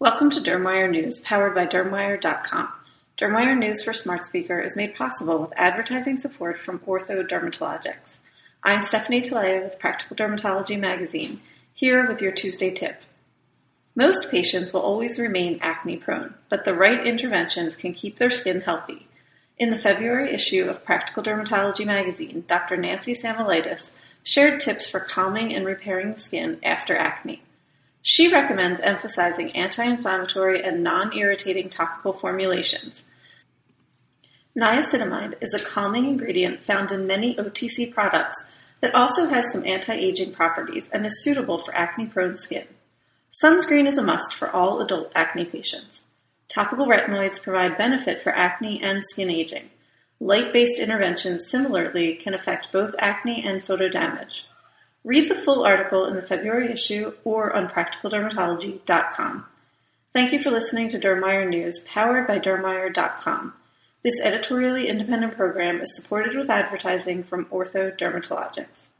Welcome to DermWire News, powered by DermWire.com. DermWire News for Smart Speaker is made possible with advertising support from Ortho Dermatologics. I'm Stephanie Tolia with Practical Dermatology Magazine, here with your Tuesday tip. Most patients will always remain acne-prone, but the right interventions can keep their skin healthy. In the February issue of Practical Dermatology Magazine, Dr. Nancy Samolitis shared tips for calming and repairing the skin after acne. She recommends emphasizing anti-inflammatory and non-irritating topical formulations. Niacinamide is a calming ingredient found in many OTC products that also has some anti-aging properties and is suitable for acne-prone skin. Sunscreen is a must for all adult acne patients. Topical retinoids provide benefit for acne and skin aging. Light-based interventions similarly can affect both acne and photodamage. Read the full article in the February issue or on practicaldermatology.com. Thank you for listening to DermWire News, powered by DermWire.com. This editorially independent program is supported with advertising from Ortho Dermatologics.